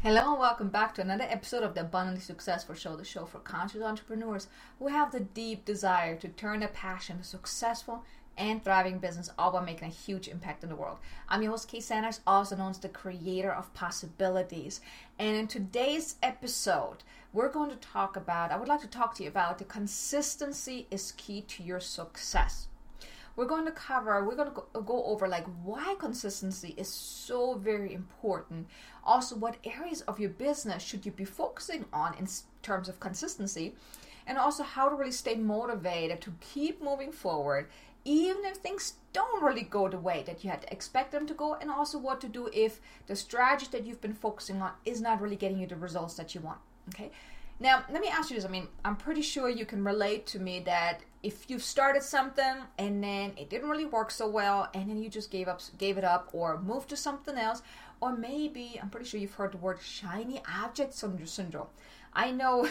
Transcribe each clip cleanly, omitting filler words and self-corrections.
Hello and welcome back to another episode of the Abundantly Successful Show, the show for conscious entrepreneurs who have the deep desire to turn their passion to successful and thriving business, all while making a huge impact in the world. I'm your host, Kay Sanders, also known as the creator of possibilities. And in today's episode, we're going to talk about, I would like to talk to you about the consistency is key to your success. We're going to go over like why consistency is so very important. Also, what areas of your business should you be focusing on in terms of consistency, and also how to really stay motivated to keep moving forward, even if things don't really go the way that you had expected them to go, and also what to do if the strategy that you've been focusing on is not really getting you the results that you want, okay? Now, let me ask you this. I mean, I'm pretty sure you can relate to me that if you've started something and then it didn't really work so well and then you just gave it up or moved to something else, or maybe, I'm pretty sure you've heard the word shiny object syndrome. I know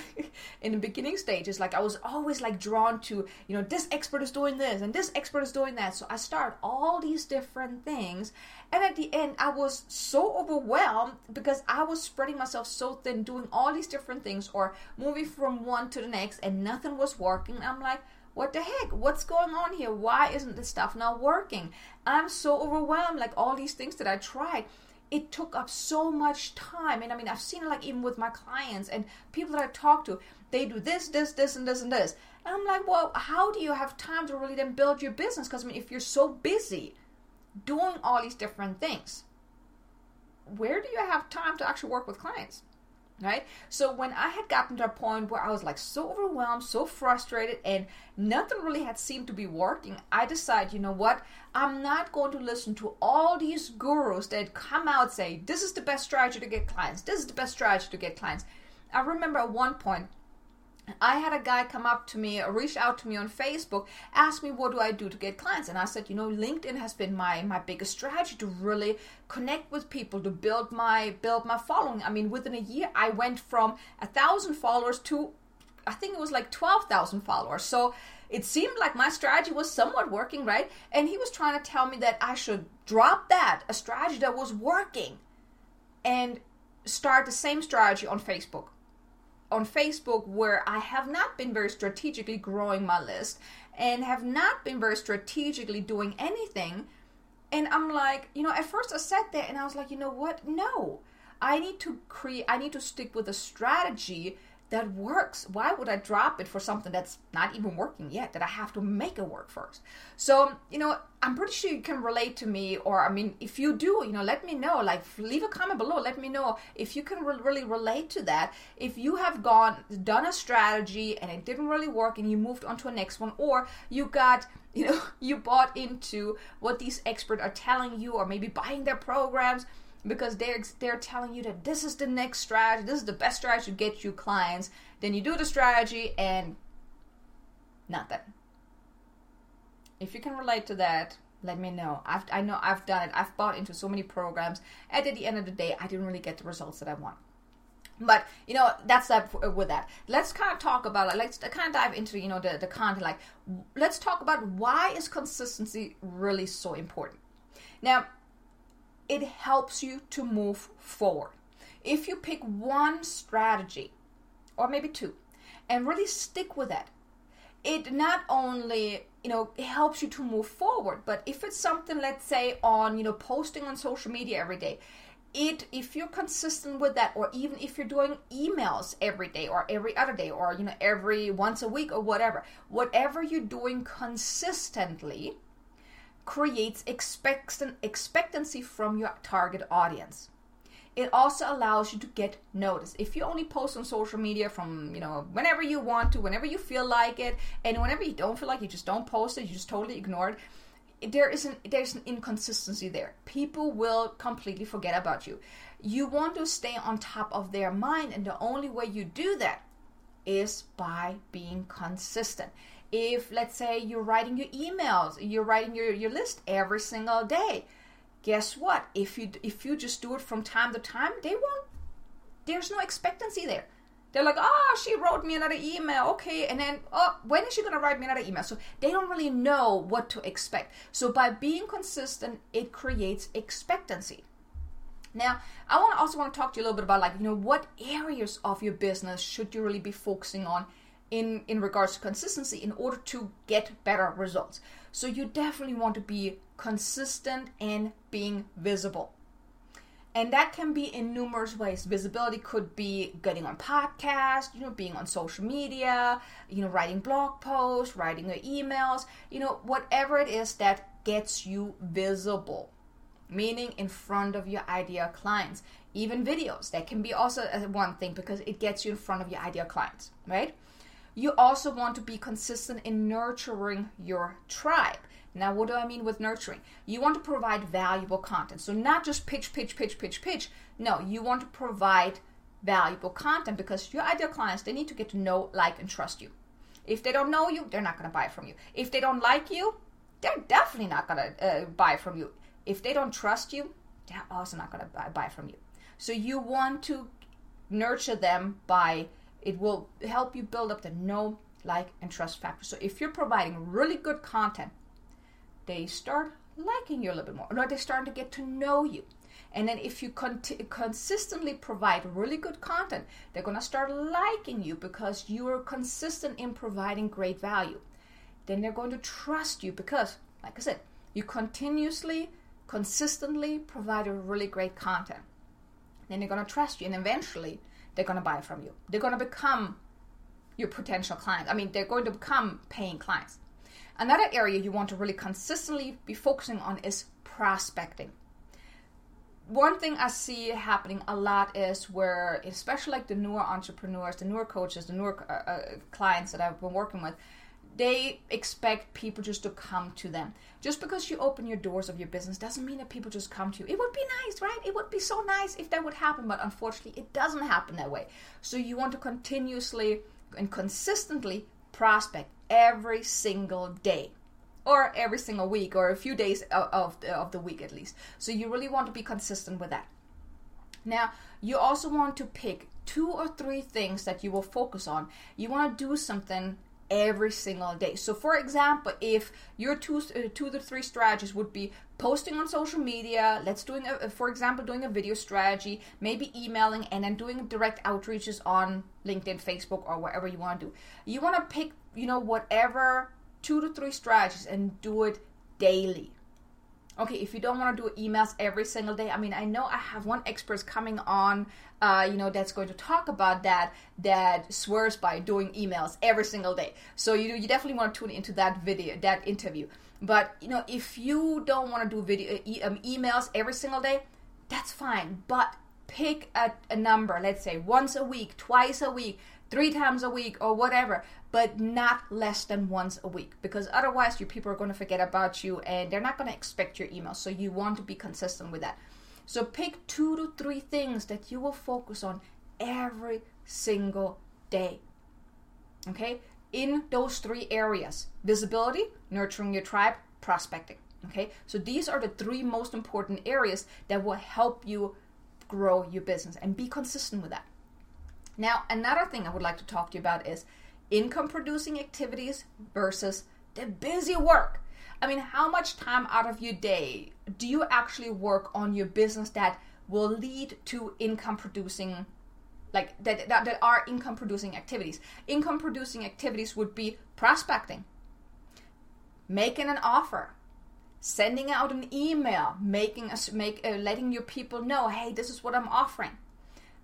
in the beginning stages, like I was always like drawn to, you know, this expert is doing this and this expert is doing that. So I started all these different things. And at the end, I was so overwhelmed because I was spreading myself so thin, doing all these different things or moving from one to the next and nothing was working. I'm like, what the heck? What's going on here? Why isn't this stuff not working? I'm so overwhelmed, like all these things that I tried. It took up so much time. And I mean, I've seen it like even with my clients and people that I talk to, they do this, and this. And I'm like, well, how do you have time to really then build your business? Because I mean, if you're so busy doing all these different things, where do you have time to actually work with clients, right? So when I had gotten to a point where I was like so overwhelmed, so frustrated, and nothing really had seemed to be working, I decided, you know what? I'm not going to listen to all these gurus that come out say, this is the best strategy to get clients. I remember at one point, I had a guy come up to me, reach out to me on Facebook, ask me what do I do to get clients. And I said, you know, LinkedIn has been my biggest strategy to really connect with people, to build my following. I mean, within a year, I went from 1,000 followers to, I think it was like 12,000 followers. So it seemed like my strategy was somewhat working, right? And he was trying to tell me that I should drop that, a strategy that was working, and start the same strategy on Facebook. Where I have not been very strategically growing my list and have not been very strategically doing anything. And I'm like, you know, at first I sat there and I was like, you know what? No, I need to stick with a strategy that works. Why would I drop it for something that's not even working yet, that I have to make it work first? So, you know, I'm pretty sure you can relate to me, or I mean, if you do, you know, let me know, like leave a comment below. Let me know if you can really relate to that. If you have done a strategy and it didn't really work and you moved on to a next one, or you bought into what these experts are telling you, or maybe buying their programs, because they're telling you that this is the next strategy, this is the best strategy to get you clients. Then you do the strategy and nothing. If you can relate to that, let me know. I know I've done it. I've bought into so many programs, and at the end of the day, I didn't really get the results that I want. But, you know, that's that with that. Let's kind of talk about it. Let's kind of dive into, you know, the content. Like, let's talk about why is consistency really so important. Now, it helps you to move forward. If you pick one strategy, or maybe two, and really stick with it, it not only, you know, helps you to move forward, but if it's something, let's say, on, you know, posting on social media every day, if you're consistent with that, or even if you're doing emails every day or every other day, or, you know, every once a week or whatever you're doing consistently, creates expectancy from your target audience. It also allows you to get noticed. If you only post on social media from, you know, whenever you want to, whenever you feel like it, and whenever you don't feel like it, you just don't post it, you just totally ignore it, there's an inconsistency there. People will completely forget about you. You want to stay on top of their mind, and the only way you do that is by being consistent. If, let's say, you're writing your emails, you're writing your list every single day, guess what? If you just do it from time to time, there's no expectancy there. They're like, oh, she wrote me another email. Okay, and then, oh, when is she going to write me another email? So they don't really know what to expect. So by being consistent, it creates expectancy. Now, I also want to talk to you a little bit about, like, you know, what areas of your business should you really be focusing on in regards to consistency in order to get better results. So you definitely want to be consistent in being visible. And that can be in numerous ways. Visibility could be getting on podcasts, you know, being on social media, you know, writing blog posts, writing your emails, you know, whatever it is that gets you visible. Meaning in front of your ideal clients. Even videos, that can be also one thing because it gets you in front of your ideal clients, right? You also want to be consistent in nurturing your tribe. Now, what do I mean with nurturing? You want to provide valuable content. So not just pitch. No, you want to provide valuable content because your ideal clients, they need to get to know, like, and trust you. If they don't know you, they're not going to buy from you. If they don't like you, they're definitely not going to buy from you. If they don't trust you, they're also not going to buy from you. So you want to nurture them by, it will help you build up the know, like, and trust factor. So if you're providing really good content, they start liking you a little bit more, or they start to get to know you. And then if you consistently provide really good content, they're going to start liking you because you are consistent in providing great value. Then they're going to trust you because, like I said, you continuously, consistently provide a really great content. Then they're going to trust you, and eventually they're going to buy from you. They're going to become your potential clients. I mean, they're going to become paying clients. Another area you want to really consistently be focusing on is prospecting. One thing I see happening a lot is where, especially like the newer entrepreneurs, the newer coaches, the newer clients that I've been working with, they expect people just to come to them. Just because you open your doors of your business doesn't mean that people just come to you. It would be nice, right? It would be so nice if that would happen, but unfortunately, it doesn't happen that way. So you want to continuously and consistently prospect every single day or every single week or a few days of the week at least. So you really want to be consistent with that. Now, you also want to pick 2 or 3 things that you will focus on. You want to do something every single day. So for example, if your 2 to 3 strategies would be posting on social media, for example, doing a video strategy, maybe emailing, and then doing direct outreaches on LinkedIn, Facebook, or wherever you want to do. You want to pick, you know, whatever 2 to 3 strategies and do it daily. Okay, if you don't want to do emails every single day, I mean, I know I have one expert coming on, you know, that's going to talk about that swears by doing emails every single day. So you definitely want to tune into that video, that interview. But, you know, if you don't want to do emails every single day, that's fine. But pick a number, let's say once a week, twice a week, 3 times a week, or whatever, but not less than once a week, because otherwise your people are going to forget about you and they're not going to expect your email. So you want to be consistent with that. So pick 2 to 3 things that you will focus on every single day. Okay? In those 3 areas: visibility, nurturing your tribe, prospecting. Okay? So these are the 3 most important areas that will help you grow your business, and be consistent with that. Now, another thing I would like to talk to you about is income-producing activities versus the busy work. I mean, how much time out of your day do you actually work on your business that will lead to income-producing, like that are income-producing activities? Income-producing activities would be prospecting, making an offer, sending out an email, letting your people know, hey, this is what I'm offering.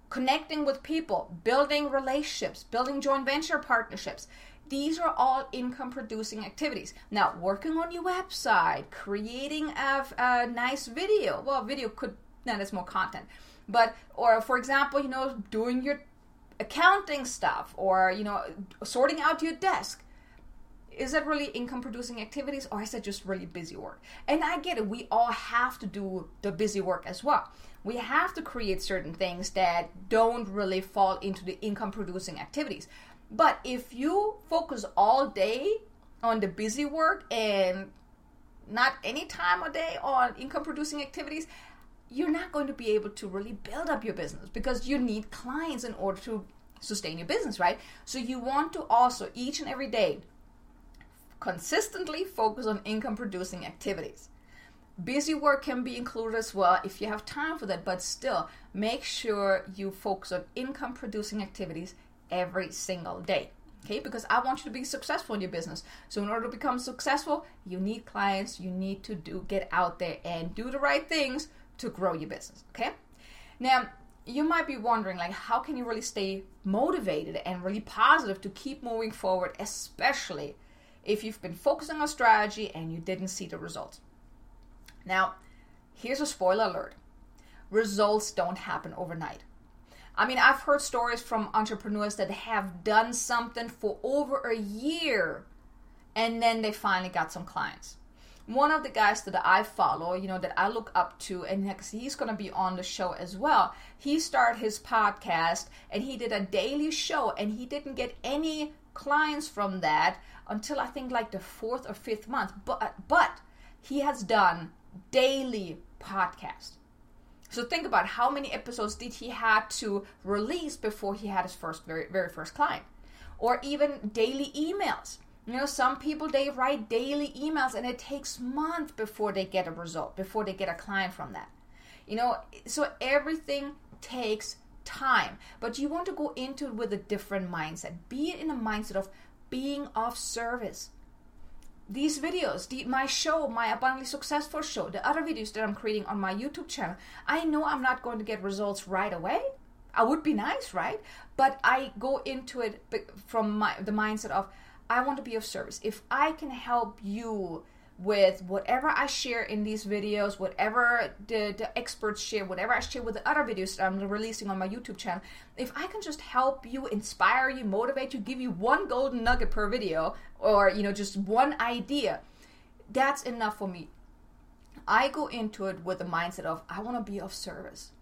Connecting with people, building relationships, building joint venture partnerships. These are all income-producing activities. Now, working on your website, creating a nice video. Well, video could, then it's more content. But, or for example, you know, doing your accounting stuff, or, you know, sorting out your desk. Is that really income-producing activities, or is that just really busy work? And I get it. We all have to do the busy work as well. We have to create certain things that don't really fall into the income-producing activities. But if you focus all day on the busy work and not any time a day on income-producing activities, you're not going to be able to really build up your business because you need clients in order to sustain your business, right? So you want to also each and every day consistently focus on income producing activities. Busy work can be included as well if you have time for that, but still make sure you focus on income producing activities every single day. Okay, because I want you to be successful in your business. So in order to become successful, you need clients, you need to get out there and do the right things to grow your business, okay? Now, you might be wondering, like, how can you really stay motivated and really positive to keep moving forward, especially if you've been focusing on strategy and you didn't see the results? Now, here's a spoiler alert. Results don't happen overnight. I mean, I've heard stories from entrepreneurs that have done something for over a year and then they finally got some clients. One of the guys that I follow, you know, that I look up to, and he's going to be on the show as well. He started his podcast and he did a daily show and he didn't get any clients from that until I think like the 4th or 5th month. But he has done daily podcasts. So think about how many episodes did he have to release before he had his very first client, or even daily emails. You know, some people, they write daily emails and it takes months before they get a result, before they get a client from that. You know, so everything takes time, but you want to go into it with a different mindset. Be it in a mindset of being of service. These videos, my show, my Abundantly Successful show, the other videos that I'm creating on my YouTube channel, I know I'm not going to get results right away. I would be nice, right? But I go into it from the mindset of, I want to be of service. If I can help you with whatever I share in these videos, whatever the experts share, whatever I share with the other videos that I'm releasing on my YouTube channel, if I can just help you, inspire you, motivate you, give you one golden nugget per video, or, you know, just one idea, that's enough for me. I go into it with the mindset of, I want to be of service.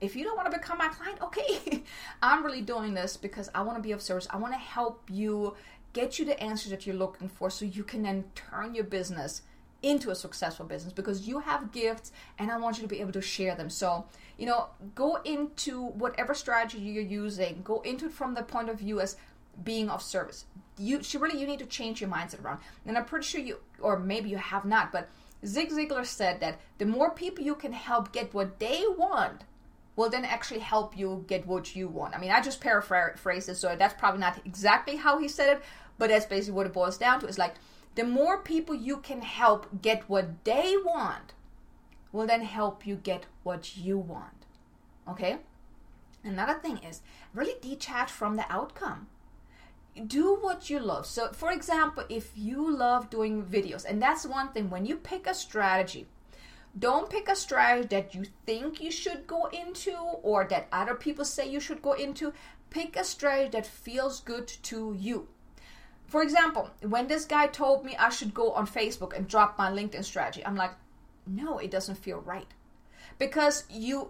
If you don't want to become my client, okay. I'm really doing this because I want to be of service. I want to help you, get you the answers that you're looking for so you can then turn your business into a successful business, because you have gifts and I want you to be able to share them. So, you know, go into whatever strategy you're using, go into it from the point of view as being of service. You need to change your mindset around. And I'm pretty sure you, or maybe you have not, but Zig Ziglar said that the more people you can help get what they want, will then actually help you get what you want. I mean, I just paraphrased it, so that's probably not exactly how he said it, but that's basically what it boils down to. It's like, the more people you can help get what they want, will then help you get what you want, okay? Another thing is, really detach from the outcome. Do what you love. So, for example, if you love doing videos, and that's one thing, when you pick a strategy, don't pick a strategy that you think you should go into or that other people say you should go into. Pick a strategy that feels good to you. For example, when this guy told me I should go on Facebook and drop my LinkedIn strategy, I'm like, no, it doesn't feel right. Because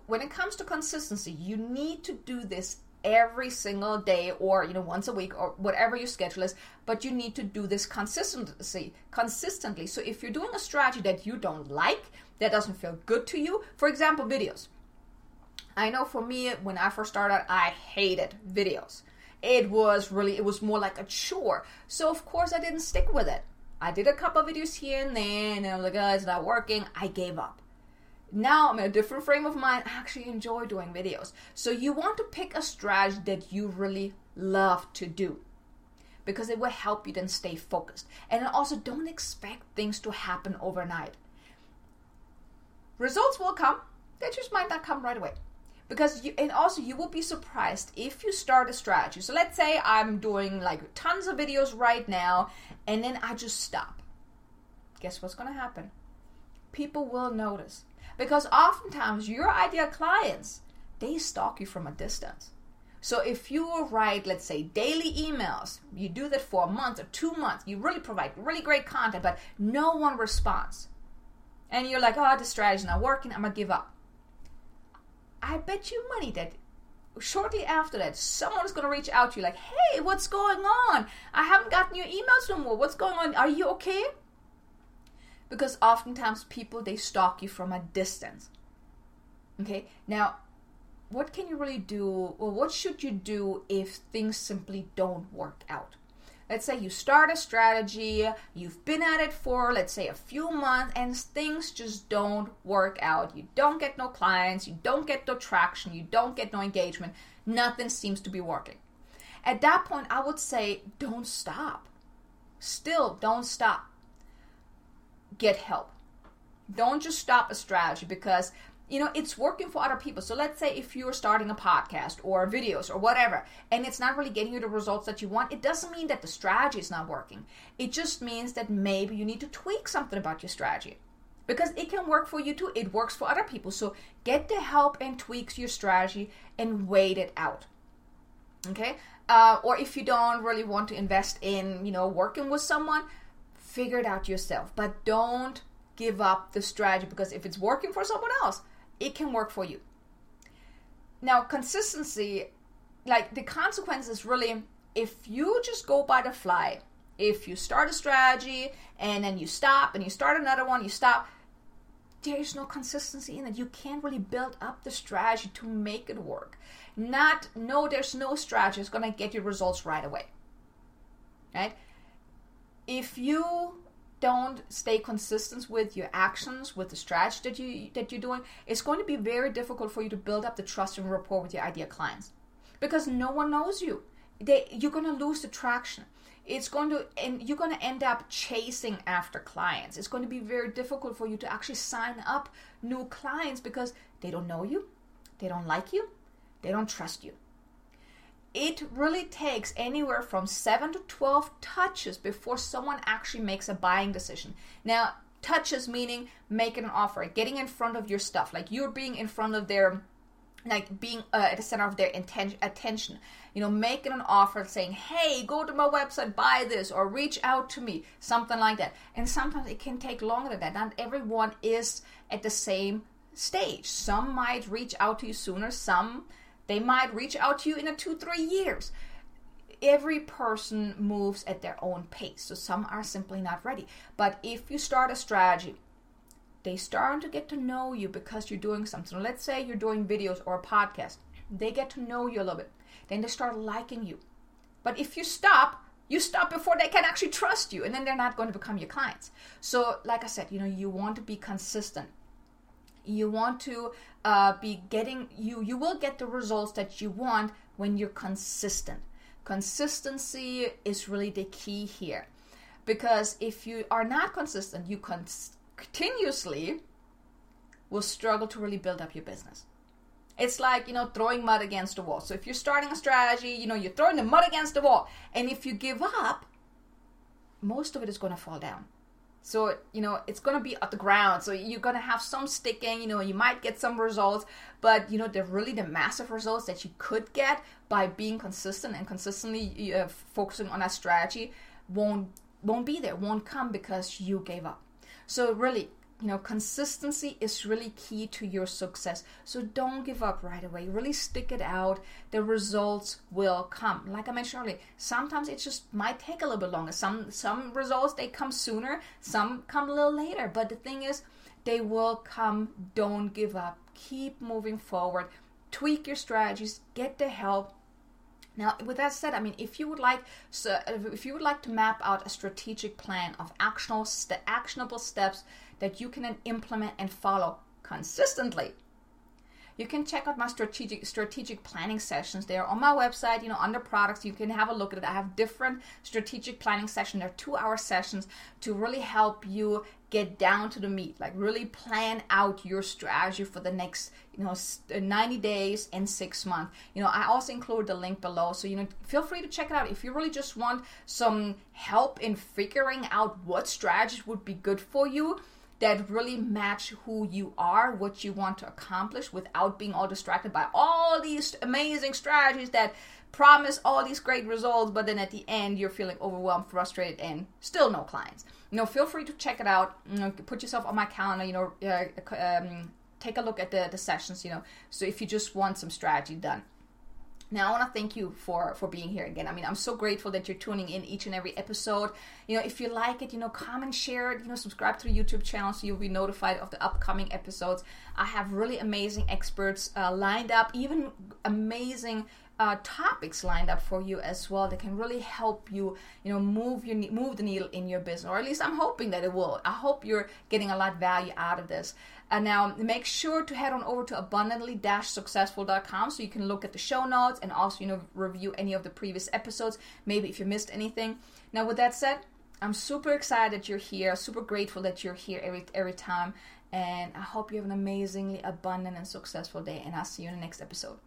when it comes to consistency, you need to do this every single day, or, you know, once a week, or whatever your schedule is, but you need to do this consistently. So if you're doing a strategy that you don't like, that doesn't feel good to you, for example, videos. I know for me, when I first started out, I hated videos. It was more like a chore. So of course I didn't stick with it. I did a couple of videos here and there, and I was like, oh, it's not working. I gave up. Now I'm in a different frame of mind. I actually enjoy doing videos. So you want to pick a strategy that you really love to do, because it will help you then stay focused. And also, don't expect things to happen overnight. Results will come. They just might not come right away. Because you will be surprised if you start a strategy. So let's say I'm doing like tons of videos right now, and then I just stop. Guess what's going to happen? People will notice. Because oftentimes your ideal clients, they stalk you from a distance. So if you write, let's say, daily emails, you do that for a month or 2 months, you really provide really great content, but no one responds. And you're like, oh, this strategy's not working, I'm going to give up. I bet you money that shortly after that, someone's going to reach out to you like, hey, what's going on? I haven't gotten your emails no more. What's going on? Are you okay? Because oftentimes people, they stalk you from a distance. Okay, now what can you really do, or what should you do if things simply don't work out? Let's say you start a strategy, you've been at it for, let's say, a few months, and things just don't work out. You don't get no clients, you don't get no traction, you don't get no engagement. Nothing seems to be working. At that point, I would say, don't stop. Still, don't stop. Get help. Don't just stop a strategy because, you know, it's working for other people. So let's say if you're starting a podcast or videos or whatever, and it's not really getting you the results that you want, it doesn't mean that the strategy is not working. It just means that maybe you need to tweak something about your strategy because it can work for you too. It works for other people. So get the help and tweak your strategy and wait it out. Okay? Or if you don't really want to invest in, you know, working with someone, figure it out yourself. But don't give up the strategy because if it's working for someone else, it can work for you. Now, consistency, like the consequence is really, if you just go by the fly, if you start a strategy and then you stop and you start another one, you stop, there is no consistency in it. You can't really build up the strategy to make it work. There's no strategy that's going to get you results right away. Right? If you don't stay consistent with your actions, with the strategy that you're doing, it's going to be very difficult for you to build up the trust and rapport with your ideal clients because no one knows you. You're going to lose the traction. And you're going to end up chasing after clients. It's going to be very difficult for you to actually sign up new clients because they don't know you, they don't like you, they don't trust you. It really takes anywhere from 7 to 12 touches before someone actually makes a buying decision. Now, touches meaning making an offer, getting in front of your stuff, like you're being in front of their, like being at the center of their attention, you know, making an offer saying, hey, go to my website, buy this, or reach out to me, something like that. And sometimes it can take longer than that. Not everyone is at the same stage. Some might reach out to you sooner, they might reach out to you in 2-3 years. Every person moves at their own pace. So some are simply not ready. But if you start a strategy, they start to get to know you because you're doing something. Let's say you're doing videos or a podcast. They get to know you a little bit. Then they start liking you. But if you stop before they can actually trust you. And then they're not going to become your clients. So like I said, you know, you want to be consistent. You want to be getting, you will get the results that you want when you're consistent. Consistency is really the key here. Because if you are not consistent, you continuously will struggle to really build up your business. It's like, you know, throwing mud against the wall. So if you're starting a strategy, you know, you're throwing the mud against the wall. And if you give up, most of it is going to fall down. So, you know, it's going to be at the ground. So you're going to have some sticking, you know, you might get some results, but, you know, they're really the massive results that you could get by being consistent and consistently focusing on that strategy won't be there, won't come because you gave up. So really, you know, consistency is really key to your success. So don't give up right away. Really stick it out. The results will come. Like I mentioned earlier, sometimes it just might take a little bit longer. Some results, they come sooner. Some come a little later. But the thing is, they will come. Don't give up. Keep moving forward. Tweak your strategies. Get the help. Now, with that said, I mean, if you would like to map out a strategic plan of actionable steps that you can implement and follow consistently, you can check out my strategic planning sessions. They are on my website, you know, under products. You can have a look at it. I have different strategic planning sessions. They're 2-hour sessions to really help you get down to the meat, like really plan out your strategy for the next, you know, 90 days and 6 months. You know, I also include the link below. So, you know, feel free to check it out. If you really just want some help in figuring out what strategies would be good for you, that really match who you are, what you want to accomplish without being all distracted by all these amazing strategies that promise all these great results, but then at the end, you're feeling overwhelmed, frustrated, and still no clients. You know, feel free to check it out. You know, put yourself on my calendar, you know, take a look at the sessions, you know, so if you just want some strategy done. Now, I want to thank you for being here again. I mean, I'm so grateful that you're tuning in each and every episode. You know, if you like it, you know, comment, share it, you know, subscribe to the YouTube channel so you'll be notified of the upcoming episodes. I have really amazing experts lined up, even amazing topics lined up for you as well that can really help you, you know, move the needle in your business, or at least I'm hoping that it will. I hope you're getting a lot of value out of this. And now make sure to head on over to abundantly-successful.com so you can look at the show notes and also, you know, review any of the previous episodes, maybe if you missed anything. Now, with that said, I'm super excited that you're here, super grateful that you're here every time, and I hope you have an amazingly abundant and successful day, and I'll see you in the next episode.